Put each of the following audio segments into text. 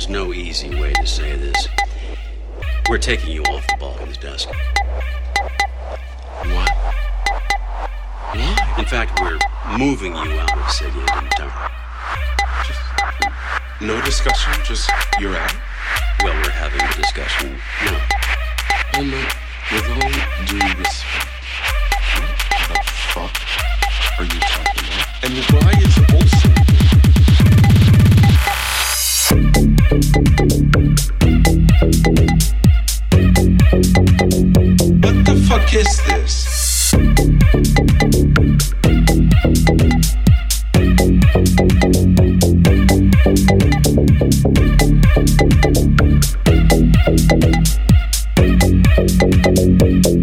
there's no easy way to say this. We're taking you off the Balkan's desk. Why? Why? In fact, we're moving you out of city entirely. Just no discussion? Just you're out? Well, we're having a discussion now. Oh no, with all due respect, what the fuck are you talking about? And why is also... What the fuck is this?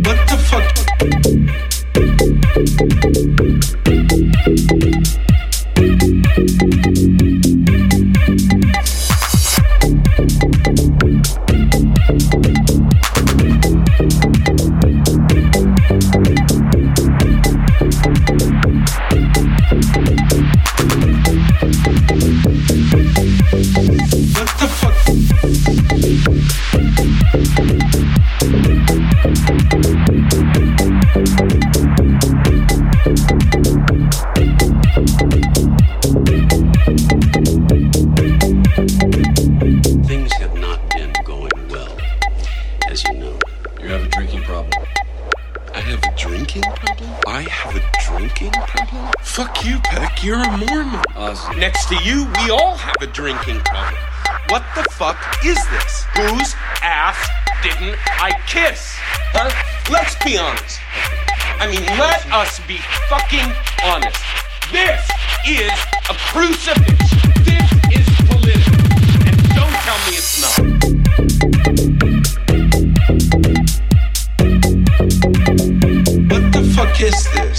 What the fuck? Next to you, we all have a drinking problem. What the fuck is this? Whose ass didn't I kiss? Huh? Let's be honest. Let us be fucking honest. This is a crucifix. This is political. And don't tell me it's not. What the fuck is this?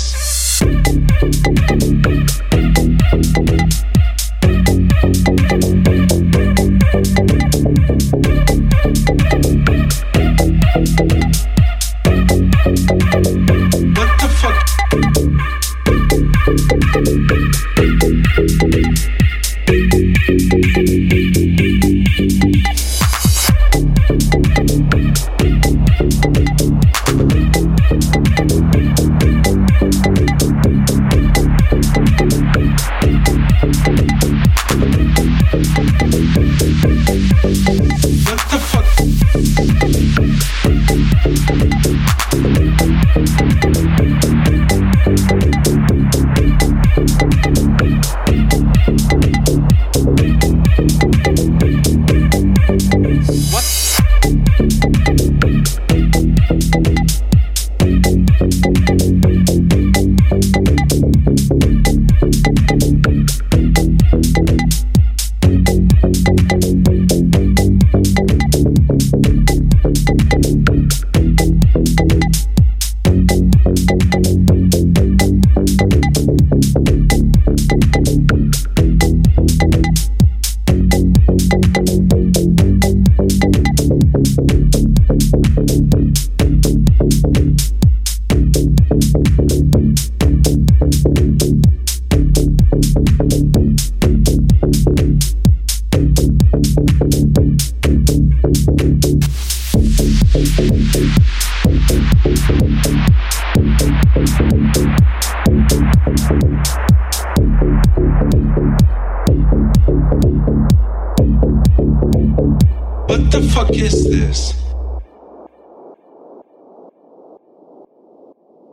What the fuck is this?